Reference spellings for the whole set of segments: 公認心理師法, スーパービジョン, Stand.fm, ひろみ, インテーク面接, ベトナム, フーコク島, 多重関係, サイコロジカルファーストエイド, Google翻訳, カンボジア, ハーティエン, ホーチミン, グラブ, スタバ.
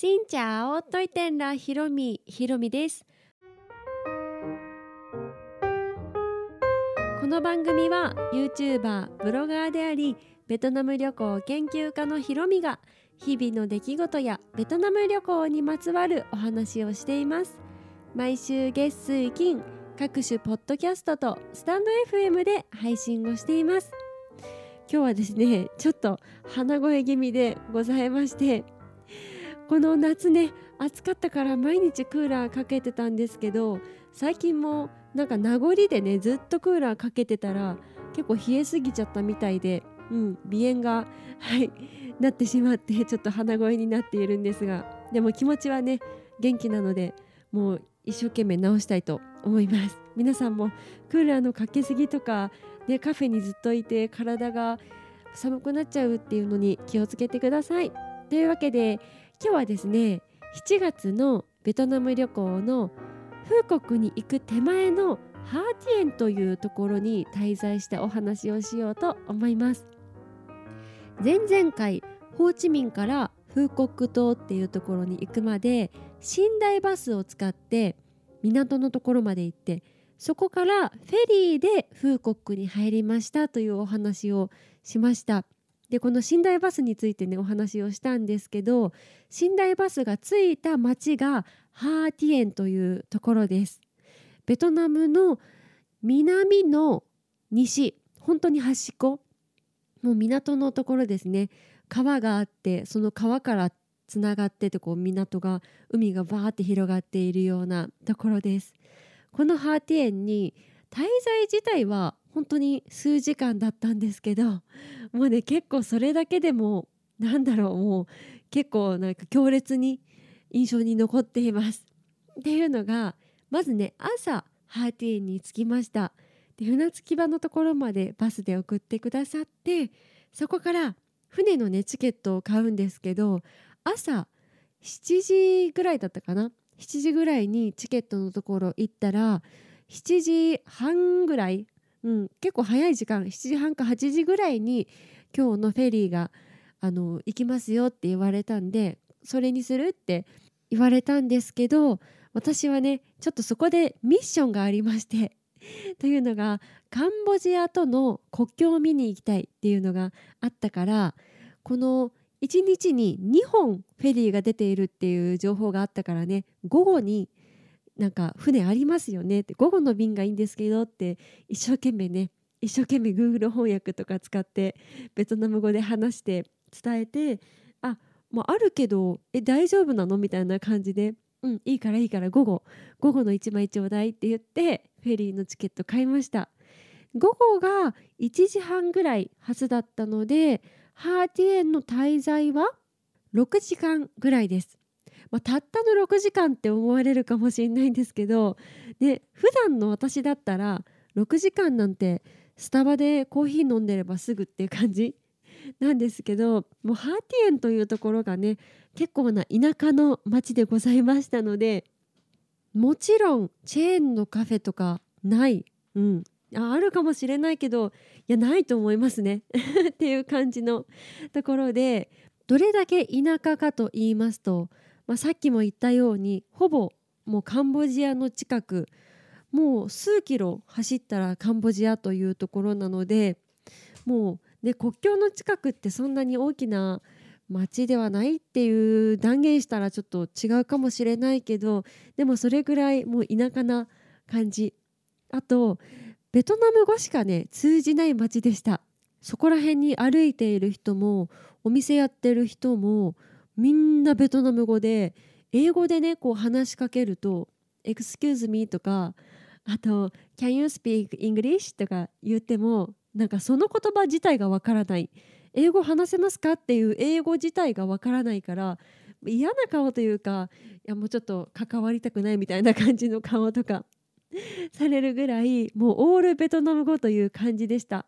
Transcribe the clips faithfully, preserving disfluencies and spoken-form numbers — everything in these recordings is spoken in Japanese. しんちゃおといてんらひろみひろみです。この番組は YouTuber、ブロガーでありベトナム旅行研究家のひろみが日々の出来事やベトナム旅行にまつわるお話をしています。毎週月水金各種ポッドキャストとスタンド エフエム で配信をしています。今日はですね、ちょっと鼻声気味でございまして、この夏ね、暑かったから毎日クーラーかけてたんですけど、最近もなんか名残でね、ずっとクーラーかけてたら結構冷えすぎちゃったみたいで、うん、鼻炎が、はい、なってしまって、ちょっと鼻声になっているんですが、でも気持ちはね、元気なので、もう一生懸命直したいと思います。皆さんもクーラーのかけすぎとか、ね、カフェにずっといて体が寒くなっちゃうっていうのに気をつけてください。というわけで今日はですね、しちがつのベトナム旅行のフーコクに行く手前のハーティエンというところに滞在したお話をしようと思います。前々回ホーチミンからフーコク島っていうところに行くまで寝台バスを使って港のところまで行って、そこからフェリーでフーコクに入りましたというお話をしました。で、この寝台バスについてね、お話をしたんですけど、寝台バスが着いた町がハーティエンというところです。ベトナムの南の西、本当に端っこの港のところですね。川があって、その川からつながってて、こう港が、海がバーって広がっているようなところです。このハーティエンに滞在自体は本当に数時間だったんですけど、もうね、結構それだけでもなんだろう、もう結構なんか強烈に印象に残っています。っていうのが、まずね、朝ハーティエンに着きました。で、船着き場のところまでバスで送ってくださって、そこから船のね、チケットを買うんですけど、朝しちじぐらいだったかな、しちじぐらいにチケットのところ行ったら、しちじはんぐらい、うん、結構早い時間、しちじはんかはちじぐらいに今日のフェリーがあの行きますよって言われたんで、それにするって言われたんですけど、私はね、ちょっとそこでミッションがありましてというのが、カンボジアとの国境を見に行きたいっていうのがあったから、このいちにちににほんフェリーが出ているっていう情報があったからね、午後になんか船ありますよねって、午後の便がいいんですけどって、一生懸命ね、一生懸命 Google 翻訳とか使ってベトナム語で話して伝えて、あ、もうあるけど、え、大丈夫なのみたいな感じで、うん、いいからいいから午後午後のいちまいちょうだいって言って、フェリーのチケット買いました。午後がいちじはんぐらい発だったので、ハーティエンの滞在はろくじかんぐらいです。まあ、たったのろくじかんって思われるかもしれないんですけど、で、普段の私だったらろくじかんなんてスタバでコーヒー飲んでればすぐっていう感じなんですけど、もうハーティエンというところがね、結構な田舎の町でございましたので、もちろんチェーンのカフェとかない、うん、あ, あるかもしれないけど、いや、ないと思いますねっていう感じのところで、どれだけ田舎かと言いますと、まあ、さっきも言ったように、ほぼもうカンボジアの近く、もう数キロ走ったらカンボジアというところなので、もうで、国境の近くってそんなに大きな町ではないっていう断言したらちょっと違うかもしれないけど、でもそれぐらいもう田舎な感じ。あとベトナム語しかね、通じない町でした。そこら辺に歩いている人もお店やってる人もみんなベトナム語で、英語でね、こう話しかけると Excuse me とか、あと Can you speak English とか言っても、なんかその言葉自体がわからない、英語話せますかっていう英語自体がわからないから、嫌な顔というか、いや、もうちょっと関わりたくないみたいな感じの顔とかされるぐらい、もうオールベトナム語という感じでした。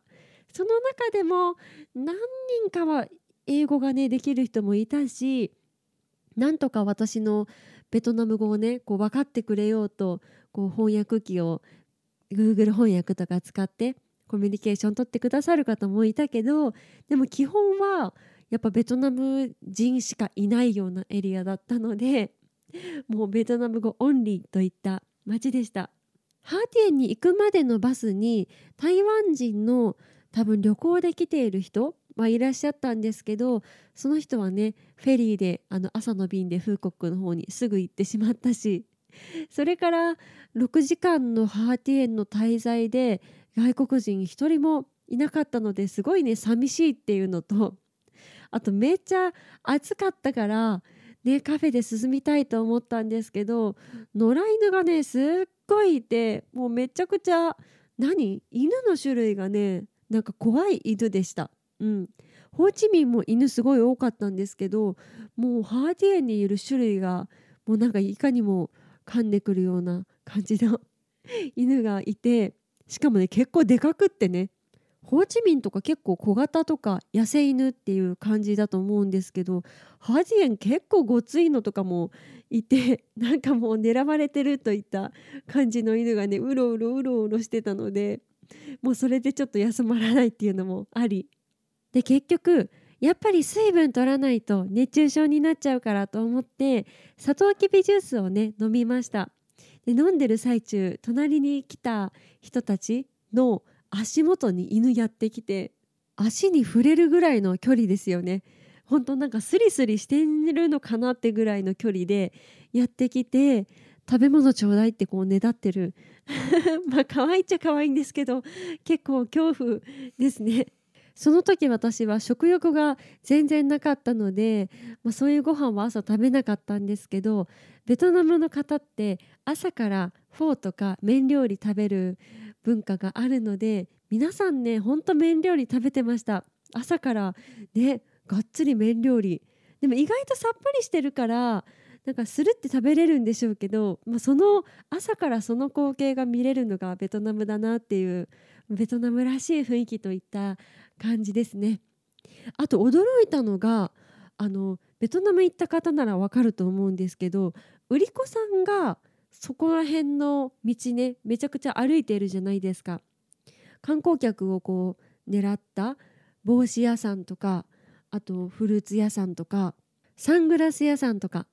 その中でも何人かは英語がね、できる人もいたし、なんとか私のベトナム語をね、こう分かってくれようと、こう翻訳機を Google 翻訳とか使ってコミュニケーション取ってくださる方もいたけど、でも基本はやっぱベトナム人しかいないようなエリアだったので、もうベトナム語オンリーといった街でした。ハーティエンに行くまでのバスに台湾人の多分旅行で来ている人はいらっしゃったんですけど、その人はねフェリーであの朝の便でフーコックの方にすぐ行ってしまったし、それからろくじかんのハーティエンの滞在で外国人一人もいなかったので、すごいね寂しいっていうのと、あとめっちゃ暑かったから、ね、カフェで涼みたいと思ったんですけど、野良犬がねすっごいいて、もうめちゃくちゃ何犬の種類がねなんか怖い犬でした、うん、ホーチミンも犬すごい多かったんですけど、もうハーティエンにいる種類がもうなんかいかにも噛んでくるような感じの犬がいて、しかもね結構でかくってね、ホーチミンとか結構小型とか野生犬っていう感じだと思うんですけど、ハーティエン結構ごついのとかもいて、なんかもう狙われてるといった感じの犬がねうろうろうろうろしてたので、もうそれでちょっと休まらないっていうのもありで、結局やっぱり水分取らないと熱中症になっちゃうからと思ってサトウキビジュースをね飲みました。で飲んでる最中、隣に来た人たちの足元に犬やってきて、足に触れるぐらいの距離ですよね。本当なんかスリスリしてるのかなってぐらいの距離でやってきて、食べ物ちょうだいってこうねだってるまあ可愛いっちゃ可愛いんですけど結構恐怖ですね。その時私は食欲が全然なかったので、まあ、そういうご飯は朝食べなかったんですけど、ベトナムの方って朝からフォーとか麺料理食べる文化があるので、皆さんねほんと麺料理食べてました。朝からねがっつり麺料理でも意外とさっぱりしてるからなんかスルって食べれるんでしょうけど、まあ、その朝からその光景が見れるのがベトナムだなっていう、ベトナムらしい雰囲気といった感じですね。あと驚いたのが、あのベトナム行った方ならわかると思うんですけど、売り子さんがそこら辺の道ねめちゃくちゃ歩いているじゃないですか。観光客をこう狙った帽子屋さんとか、あとフルーツ屋さんとかサングラス屋さんとか、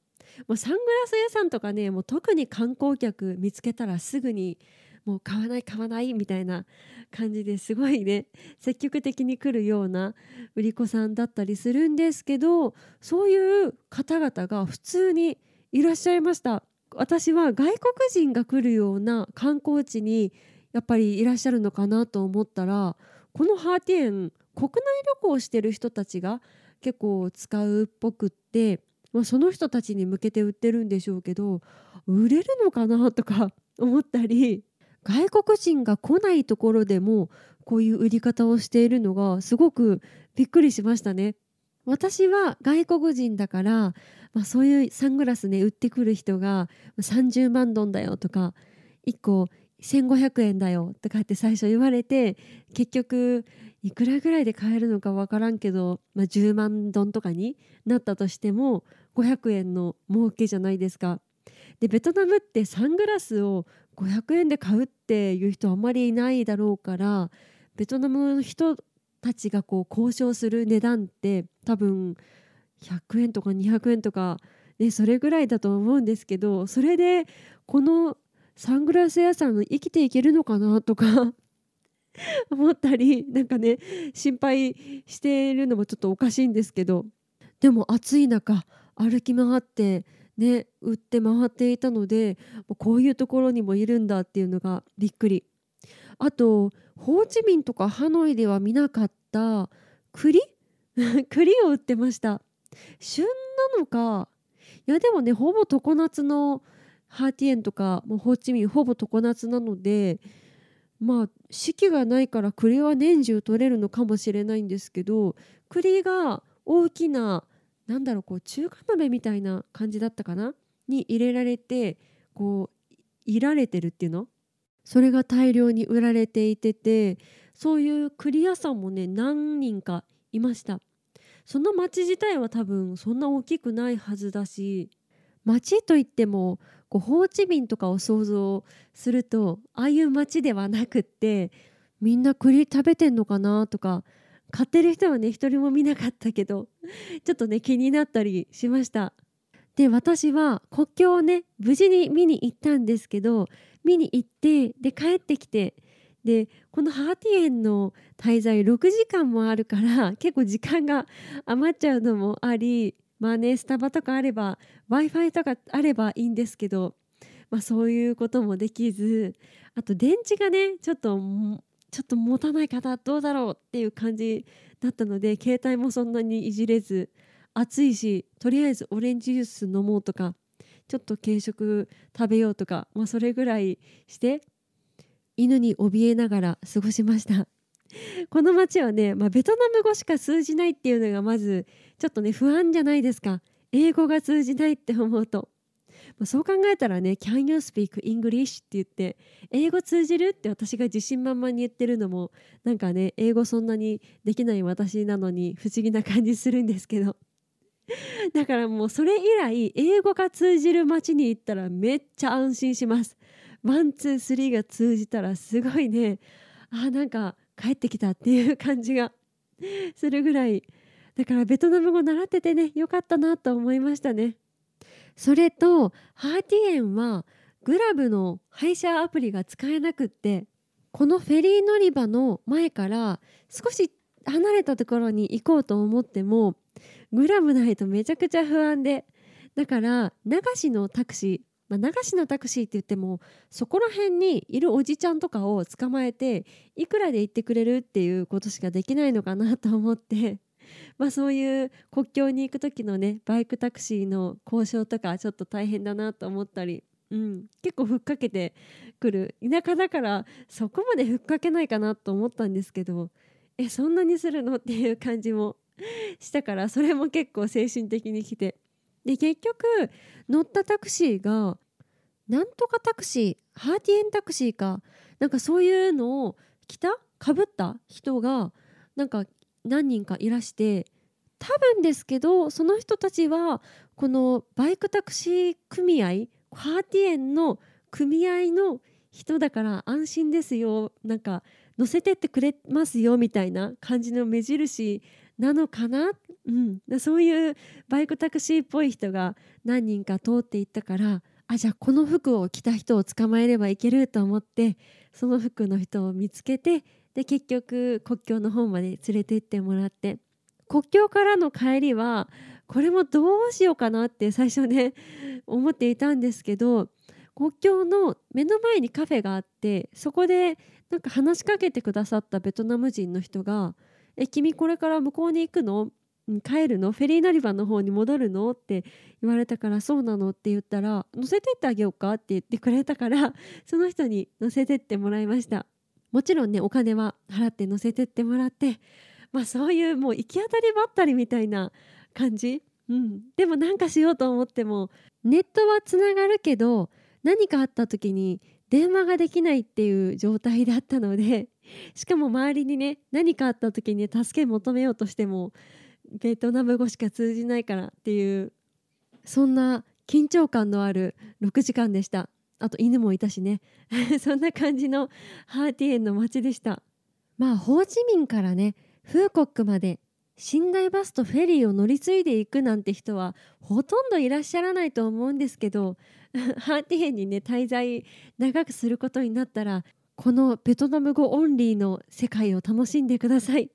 もうサングラス屋さんとかね、もう特に観光客見つけたらすぐにもう買わない買わないみたいな感じですごいね積極的に来るような売り子さんだったりするんですけど、そういう方々が普通にいらっしゃいました。私は外国人が来るような観光地にやっぱりいらっしゃるのかなと思ったら、このハーティエン国内旅行してる人たちが結構使うっぽくって、まあ、その人たちに向けて売ってるんでしょうけど、売れるのかなとか思ったり、外国人が来ないところでもこういう売り方をしているのがすごくびっくりしましたね。私は外国人だから、まあ、そういうサングラスね売ってくる人がさんじゅうまんドンだよとかいっこせんごひゃくえんだよとかって最初言われて、結局いくらぐらいで買えるのか分からんけど、まあ、じゅうまんドンとかになったとしてもごひゃくえんの儲けじゃないですか。でベトナムってサングラスをごひゃくえんで買うっていう人あんまりいないだろうから、ベトナムの人たちがこう交渉する値段って多分ひゃくえんとかにひゃくえんとか、ね、それぐらいだと思うんですけど、それでこのサングラス屋さん生きていけるのかなとか思ったり、なんかね心配しているのもちょっとおかしいんですけど、でも暑い中歩き回ってね売って回っていたので、こういうところにもいるんだっていうのがびっくり。あとホーチミンとかハノイでは見なかった栗栗を売ってました。旬なのかいや、でもねほぼ常夏のハーティエンとかもうホーチミンほぼ常夏なので、まあ四季がないから栗は年中取れるのかもしれないんですけど、栗が大きななんだろうこう中華鍋みたいな感じだったかなに入れられてこういられてるっていうの、それが大量に売られていてて、そういう栗屋さんもね何人かいました。その町自体は多分そんな大きくないはずだし、町といってもこうホーチミンとかを想像するとああいう町ではなくって、みんな栗食べてんのかなとか買ってる人はね一人も見なかったけどちょっとね気になったりしました。で、私は国境をね無事に見に行ったんですけど、見に行ってで帰ってきて、でこのハーティエンの滞在ろくじかんもあるから結構時間が余っちゃうのもあり、まあねスタバとかあれば Wi-Fi とかあればいいんですけど、まあ、そういうこともできず、あと電池がねちょっとちょっと持たない方どうだろうっていう感じだったので、携帯もそんなにいじれず、暑いしとりあえずオレンジジュース飲もうとかちょっと軽食食べようとか、まあ、それぐらいして犬に怯えながら過ごしました。この街はね、まあ、ベトナム語しか通じないっていうのがまずちょっとね不安じゃないですか。英語が通じないって思うと、まあ、そう考えたらね Can you speak English って言って英語通じるって私が自信満々に言ってるのもなんかね英語そんなにできない私なのに不思議な感じするんですけどだからもうそれ以来英語が通じる街に行ったらめっちゃ安心します。ワンツースリーが通じたらすごいね、あなんか帰ってきたっていう感じがするぐらいだから、ベトナム語習っててねよかったなと思いましたね。それとハーティエンはグラブの配車アプリが使えなくって、このフェリー乗り場の前から少し離れたところに行こうと思ってもグラブないとめちゃくちゃ不安で、だから流しのタクシー、まあ、流しのタクシーって言ってもそこら辺にいるおじちゃんとかを捕まえていくらで行ってくれるっていうことしかできないのかなと思ってまあそういう国境に行く時のねバイクタクシーの交渉とかちょっと大変だなと思ったり、うん、結構ふっかけてくる田舎だからそこまでふっかけないかなと思ったんですけど、えそんなにするのっていう感じもしたから、それも結構精神的にきて、で結局乗ったタクシーがなんとかタクシー、ハーティエンタクシーかなんかそういうのを着たかぶった人がなんか何人かいらして、多分ですけどその人たちはこのバイクタクシー組合、ハーティエンの組合の人だから安心ですよ、なんか乗せてってくれますよみたいな感じの目印なのかな、うん、そういうバイクタクシーっぽい人が何人か通っていったから、あじゃあこの服を着た人を捕まえればいけると思ってその服の人を見つけて、で結局国境の方まで連れて行ってもらって、国境からの帰りはこれもどうしようかなって最初ね思っていたんですけど、国境の目の前にカフェがあって、そこでなんか話しかけてくださったベトナム人の人がえ君これから向こうに行くの帰るのフェリー乗り場の方に戻るのって言われたから、そうなのって言ったら乗せてってあげようかって言ってくれたから、その人に乗せてってもらいました。もちろんねお金は払って乗せてってもらって、まあそういうもう行き当たりばったりみたいな感じ、うん、でもなんかしようと思ってもネットはつながるけど何かあった時に電話ができないっていう状態だったので、しかも周りにね何かあった時に助け求めようとしてもベトナム語しか通じないからっていう、そんな緊張感のあるろくじかんでした。あと犬もいたしねそんな感じのハーティエンの街でした。まあホーチミンからねフーコックまで寝台バスとフェリーを乗り継いでいくなんて人はほとんどいらっしゃらないと思うんですけどハーティエンにね滞在長くすることになったらこのベトナム語オンリーの世界を楽しんでください。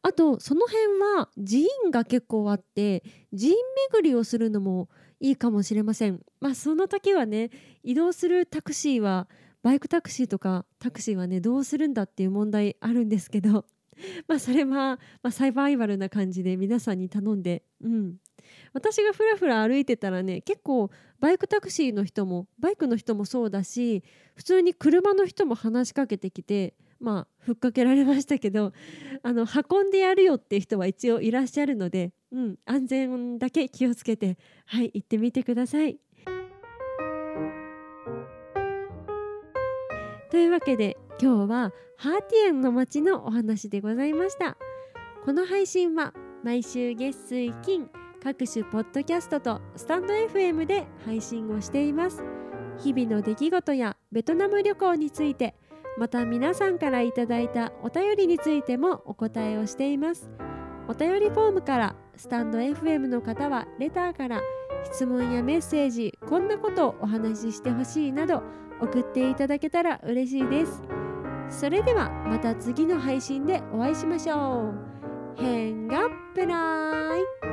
あとその辺は寺院が結構あって寺院巡りをするのもいいかもしれません。まあその時はね移動するタクシーはバイクタクシーとかタクシーはねどうするんだっていう問題あるんですけど、まあそれは、まあ、サバイバルな感じで皆さんに頼んで、うん、私がふらふら歩いてたらね結構バイクタクシーの人もバイクの人もそうだし普通に車の人も話しかけてきて、まあふっかけられましたけど、あの運んでやるよって人は一応いらっしゃるので、うん、安全だけ気をつけてはい行ってみてください。というわけで今日はハーティエンの街のお話でございました。この配信は毎週月水金各種ポッドキャストとスタンド エフエム で配信をしています。日々の出来事やベトナム旅行についてまた皆さんからいただいたお便りについてもお答えをしています。お便りフォームから、スタンド エフエム の方はレターから、質問やメッセージ、こんなことをお話ししてほしいなど送っていただけたら嬉しいです。それではまた次の配信でお会いしましょう。へんがっぺらーい。